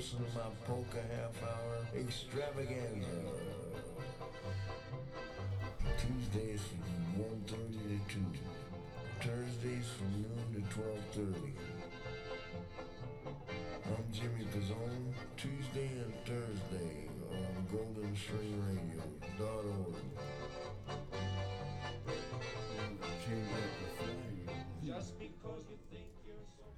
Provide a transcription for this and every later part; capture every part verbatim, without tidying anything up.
first in my polka half hour extravaganza. Tuesdays from one thirty to two. Thursdays from noon to twelve thirty. I'm Jimmy Pizzone. Tuesday and Thursday on golden string radio dot org.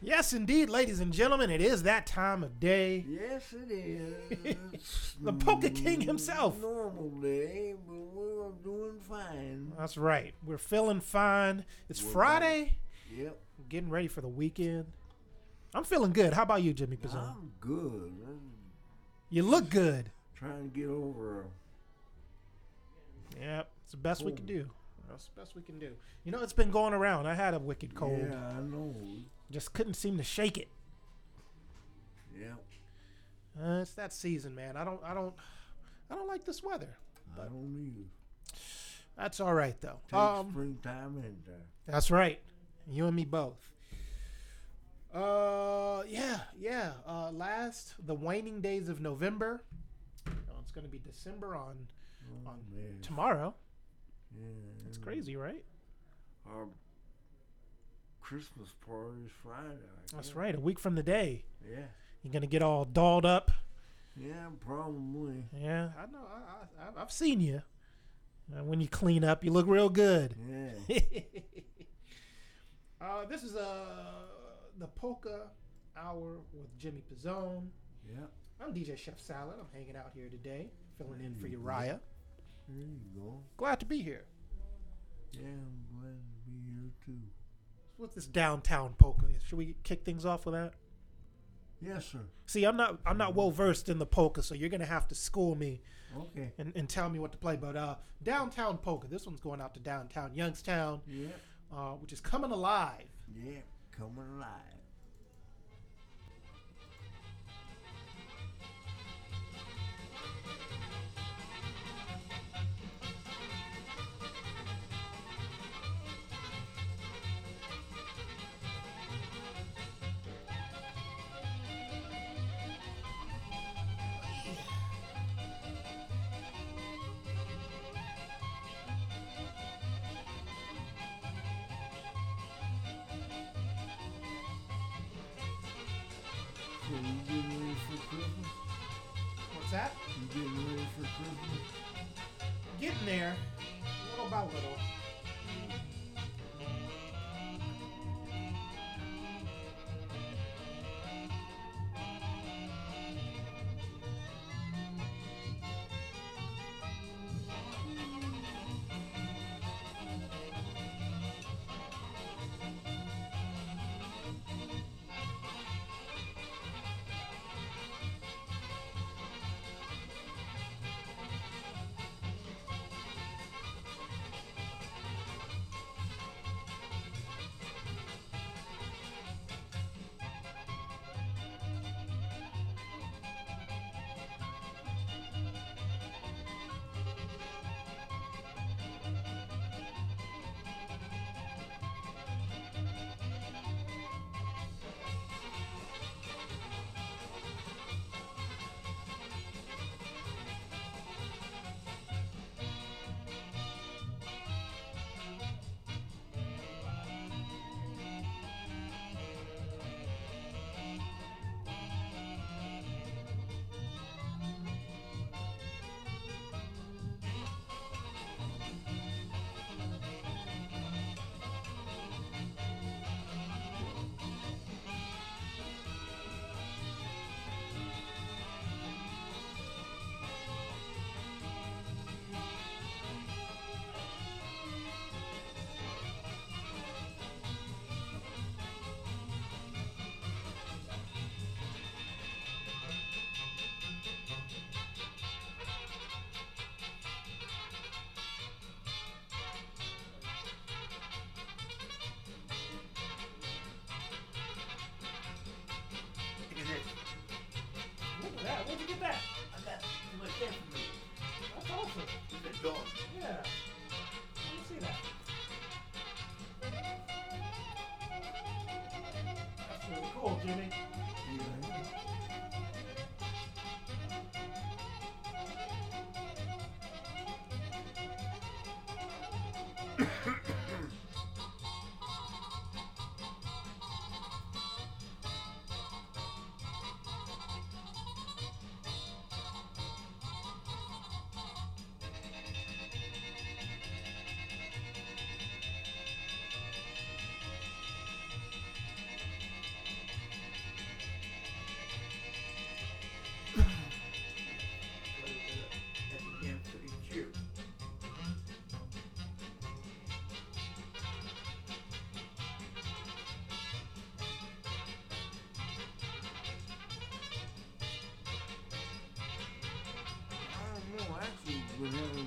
Yes, indeed, ladies and gentlemen, it is that time of day. Yes, it is. The Polka King himself. Normal day, but we're doing fine. That's right. We're feeling fine. It's we're Friday. Fine. Yep. Getting ready for the weekend. I'm feeling good. How about you, Jimmy Pizzone? I'm good. I'm you look good. Trying to get over. Yep. It's the best oh. we can do. That's the best we can do. You know, it's been going around. I had a wicked cold. Yeah, I know. Just couldn't seem to shake it. Yeah. Uh, it's that season, man. I don't I don't I don't like this weather. I don't either. That's all right though. Take um, springtime in there. That's right. You and me both. Uh yeah, yeah. Uh last the waning days of November. Oh, it's gonna be December on oh, on man. tomorrow. Yeah, it's crazy, right? Our Christmas party is Friday. That's right, a week from today. Yeah, you're gonna get all dolled up. Yeah, probably. Yeah, I know. I, I I've seen you. And when you clean up, you look real good. Yeah. uh, this is uh the Polka Hour with Jimmy Pizzone. Yeah. I'm D J Chef Salad. I'm hanging out here today, filling in for Uriah. There you go. Glad to be here. Yeah, I'm glad to be here too. What's this downtown polka? Should we kick things off with that? Yes, sir. See, I'm not I'm not well versed in the polka, so you're gonna have to school me. Okay. And, and tell me what to play. But uh, downtown polka. This one's going out to downtown Youngstown. Yeah. Uh, which is coming alive. Yeah, coming alive. Getting there, little by little.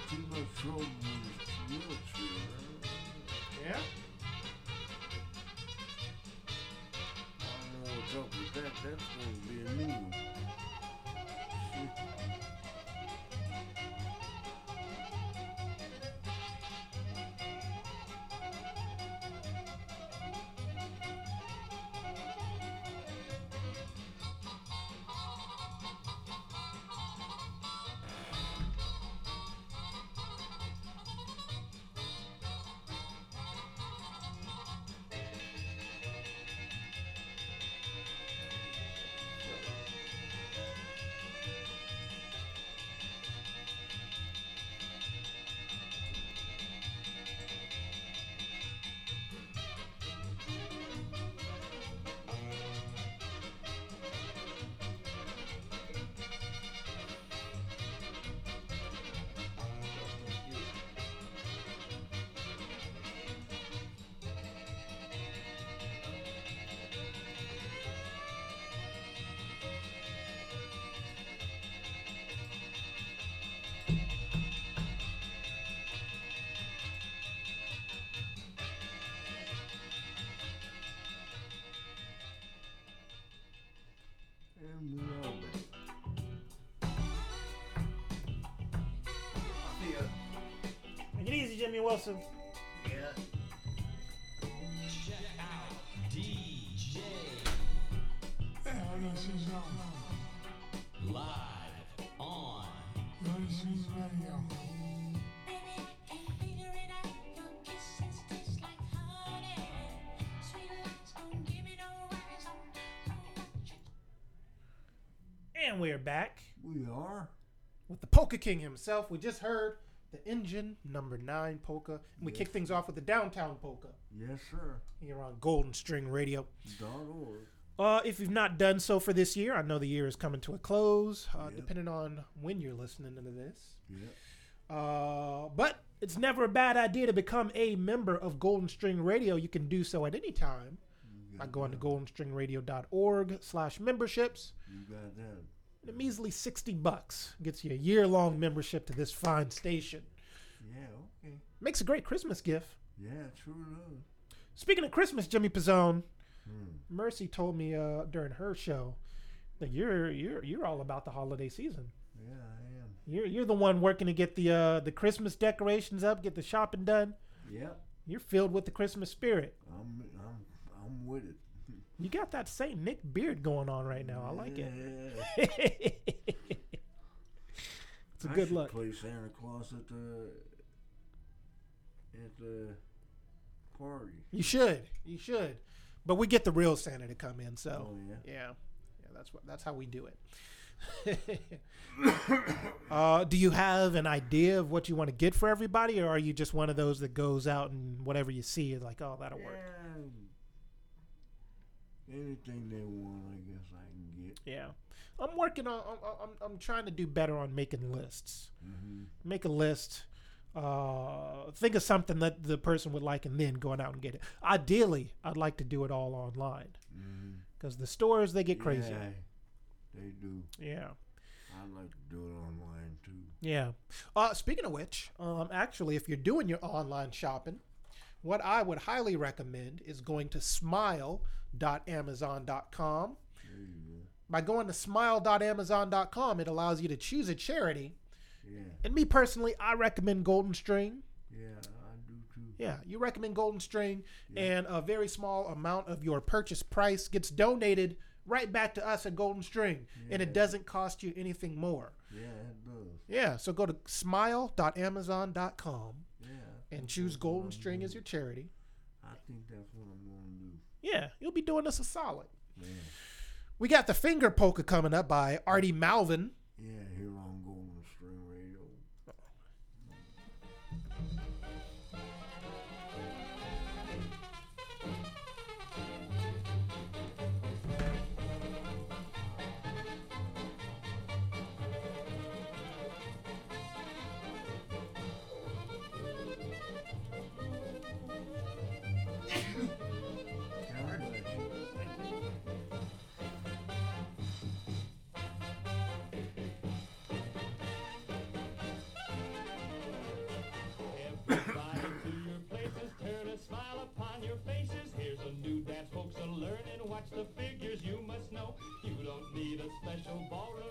too much trouble with the wheelchair. Yeah? I don't know what's up with that. That's going to be a new one. Jimmy Wilson. Yeah. Check out D J. Live on Golden Stream Radio. And we're back. We are. With the Polka King himself. We just heard the Engine number nine polka, and we yes. kick things off with the Downtown Polka. Yes, sir. Here on Golden String Radio. .org. Uh, if you've not done so for this year, I know the year is coming to a close, uh, yep. depending on when you're listening to this. Yep. Uh, but it's never a bad idea to become a member of Golden String Radio. You can do so at any time by going to golden string radio dot org slash memberships. You got that. A measly sixty bucks gets you a year-long membership to this fine station. Yeah, okay. Makes a great Christmas gift. Yeah, true enough. Speaking of Christmas, Jimmy Pizzone, hmm. Mercy told me uh, during her show that you're you're you're all about the holiday season. Yeah, I am. You're you're the one working to get the uh, the Christmas decorations up, get the shopping done. Yeah. You're filled with the Christmas spirit. I'm I'm I'm with it. You got that Saint Nick beard going on right now. I like yeah. it. It's a I good look. I should play Santa Claus at the at the party. You should. You should. But we get the real Santa to come in. So oh, yeah. yeah, yeah. That's what. That's how we do it. uh, do you have an idea of what you want to get for everybody, or are you just one of those that goes out and whatever you see is like, oh, that'll yeah. work? Anything they want, I guess I can get. Yeah, I'm working on. I'm I'm, I'm trying to do better on making lists. Mm-hmm. Make a list. Uh, think of something that the person would like, and then going out and get it. Ideally, I'd like to do it all online, because mm-hmm. the stores they get yeah, crazy. They do. Yeah. I'd like to do it online too. Yeah. Uh, speaking of which, um, actually, if you're doing your online shopping, what I would highly recommend is going to smile dot amazon dot com. Go. By going to smile dot amazon dot com, it allows you to choose a charity. Yeah. And me personally, I recommend Golden String. Yeah, I do too. Yeah, you recommend Golden String, yeah. and a very small amount of your purchase price gets donated right back to us at Golden String, yeah. and it doesn't cost you anything more. Yeah, it does. Yeah, so go to smile dot amazon dot com. And choose Golden String as your charity. I think that's what I'm going to do. Yeah, you'll be doing us a solid. Yeah. We got the Finger Polka coming up by Artie Malvin. Yeah, here on Golden String Radio.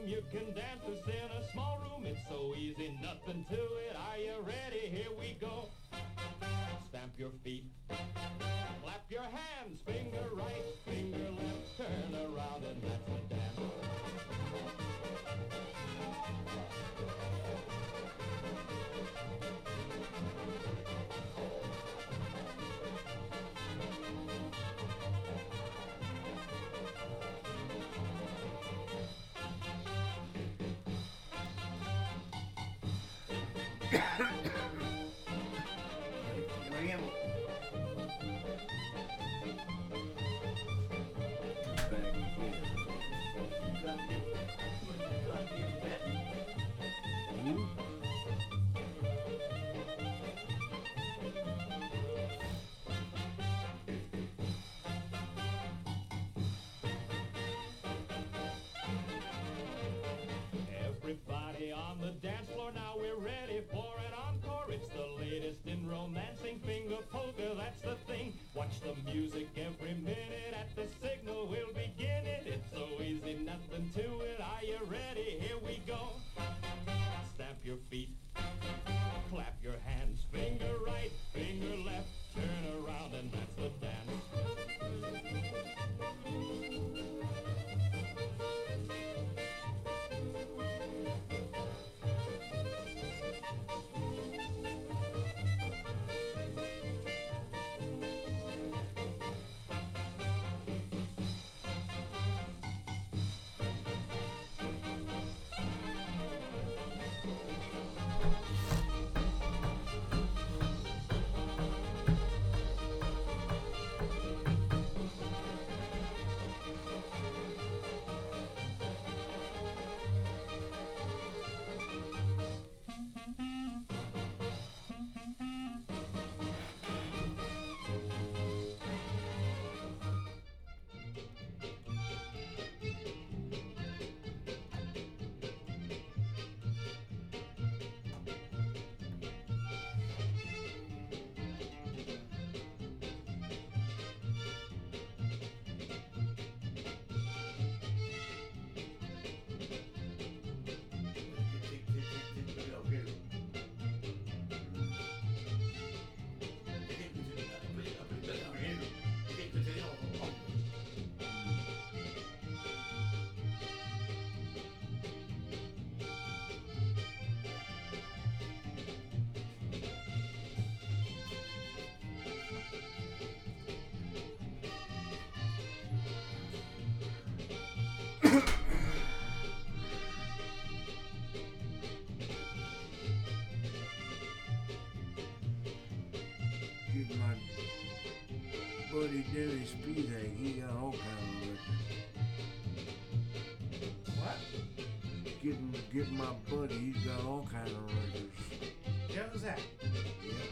rhythm, you can dance this in a small room. It's so easy, nothing to it. Are you ready? Here we go. Stamp your feet, clap your hands, finger right, finger left, turn around and that's a dance. On the dance floor, now we're ready for an encore. It's the latest in romancing, finger polka, that's the thing. Watch the music every minute, at the signal we'll begin it. It's so easy, nothing to it. Are you ready? Here we go. Stamp your feet, clap your hands, finger right, finger left, turn around and that's the dance. What he did is speed egg, he got all kind of records. What? Get, him, get my buddy, he's got all kind of records. Yeah, who's that? Yeah.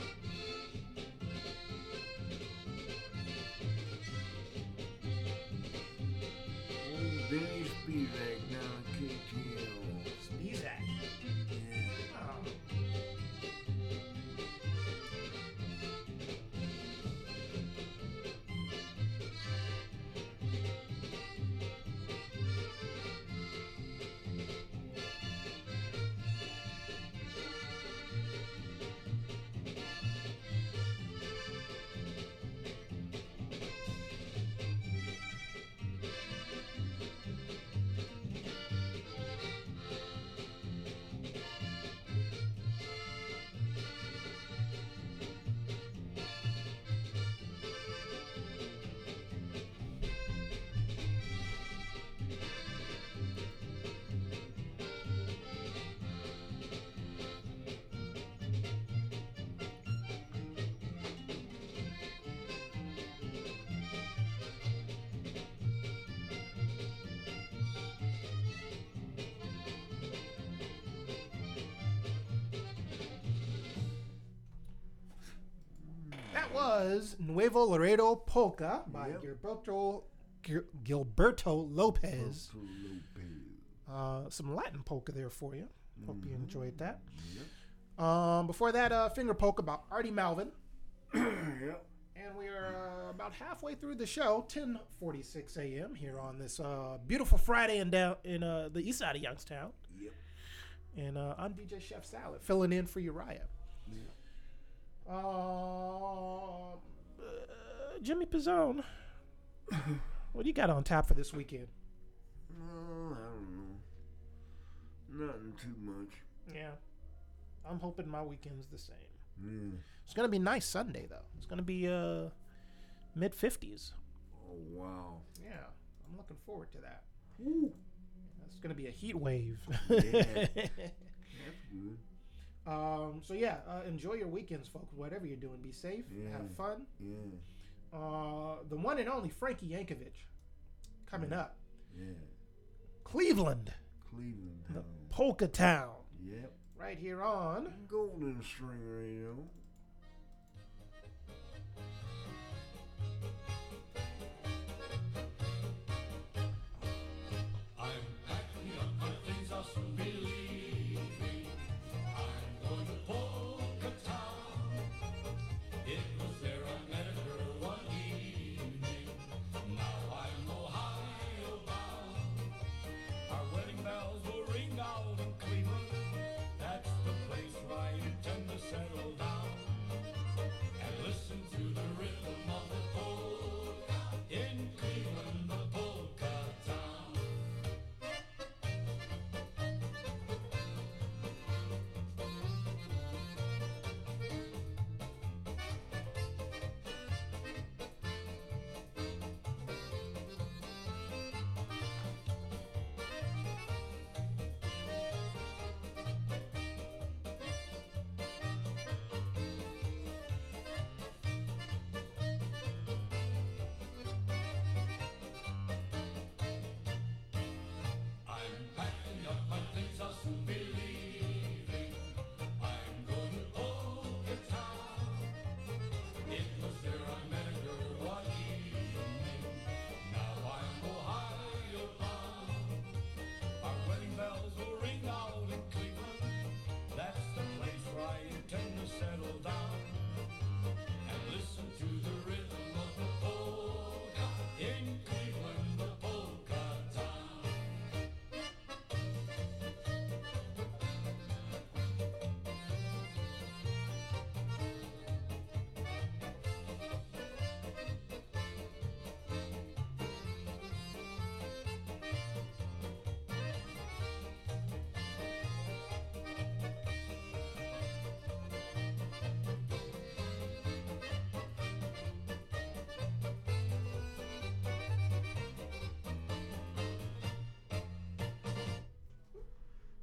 Old Benny Spivak down at K T L. Spivak? Yeah. Oh. Was Nuevo Laredo Polka by yep. Gilberto, Gil, Gilberto Lopez. Gilberto Lopez. Uh, some Latin polka there for you. Hope mm-hmm. you enjoyed that. Yep. Um, before that, uh, Finger Polka by Artie Malvin. Yep. And we are uh, about about halfway through the show, ten forty-six a.m. here on this uh, beautiful Friday in down in uh, the east side of Youngstown. Yep. And uh, I'm D J Chef Salad, filling in for Uriah. Yeah. Uh, uh, Jimmy Pizzone, what do you got on tap for this weekend? Uh, I don't know. Nothing too much. Yeah. I'm hoping my weekend's the same. Mm. It's going to be nice Sunday, though. It's going to be uh, mid-fifties. Oh, wow. Yeah. I'm looking forward to that. Ooh. It's going to be a heat wave. Yeah. That's good. Um, so, yeah, uh, enjoy your weekends, folks. Whatever you're doing, be safe. Yeah. Have fun. Yeah. Uh, the one and only Frankie Yankovic coming yeah. up. Yeah. Cleveland. Cleveland. The Polka Town. Yep. Right here on Golden String Radio.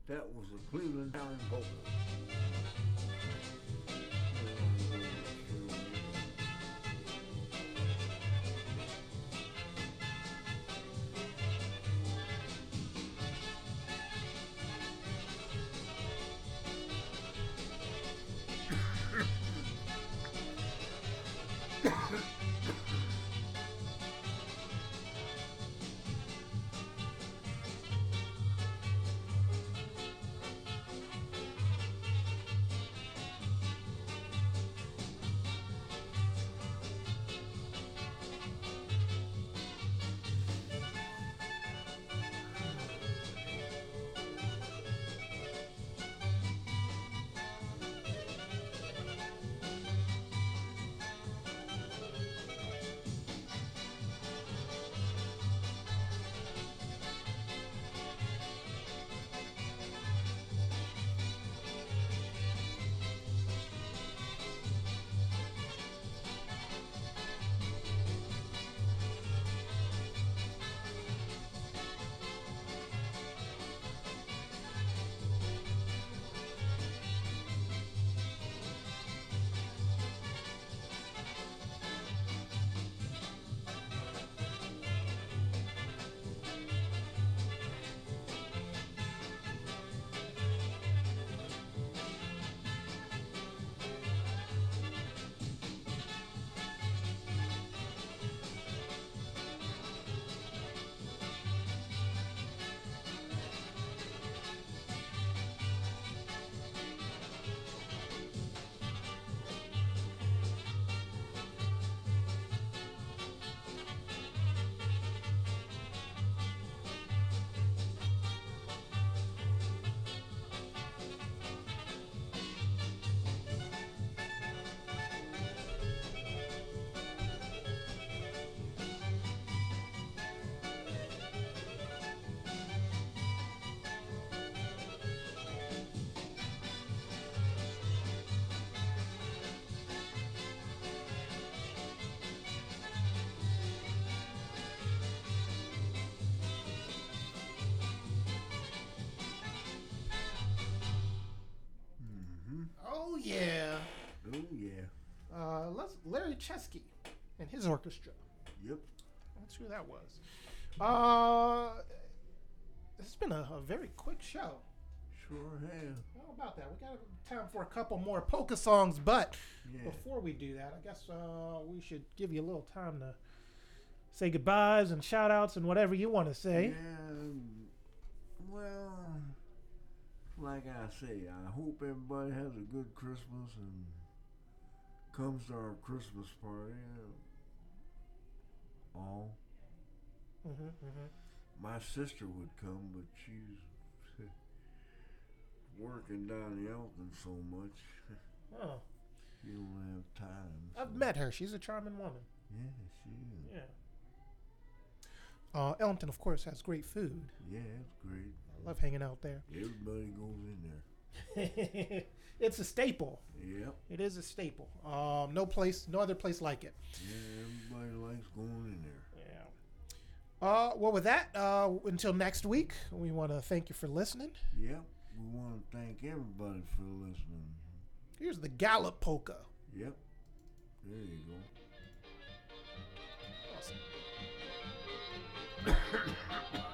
That was the Cleveland Town Polka. Chesky and his orchestra. Yep. That's who that was. Uh, it's been a, a very quick show. Sure have. How about that? We got time for a couple more polka songs, but yeah. before we do that, I guess uh, we should give you a little time to say goodbyes and shout outs and whatever you want to say. Yeah, well, like I say, I hope everybody has a good Christmas and comes to our Christmas party. All. Mm-hmm, mm-hmm. My sister would come, but she's working down the Elton so much. Oh. You don't have time. So. I've met her. She's a charming woman. Yeah, she is. Yeah. Uh, Elton, of course, has great food. Yeah, it's great. I love hanging out there. Everybody goes in there. It's a staple. Yep. It is a staple. Um, no place, no other place like it. Yeah, everybody likes going in there. Yeah. Uh, well, with that, uh, until next week, we want to thank you for listening. Yep. We want to thank everybody for listening. Here's the Gallup polka. Yep. There you go. Awesome.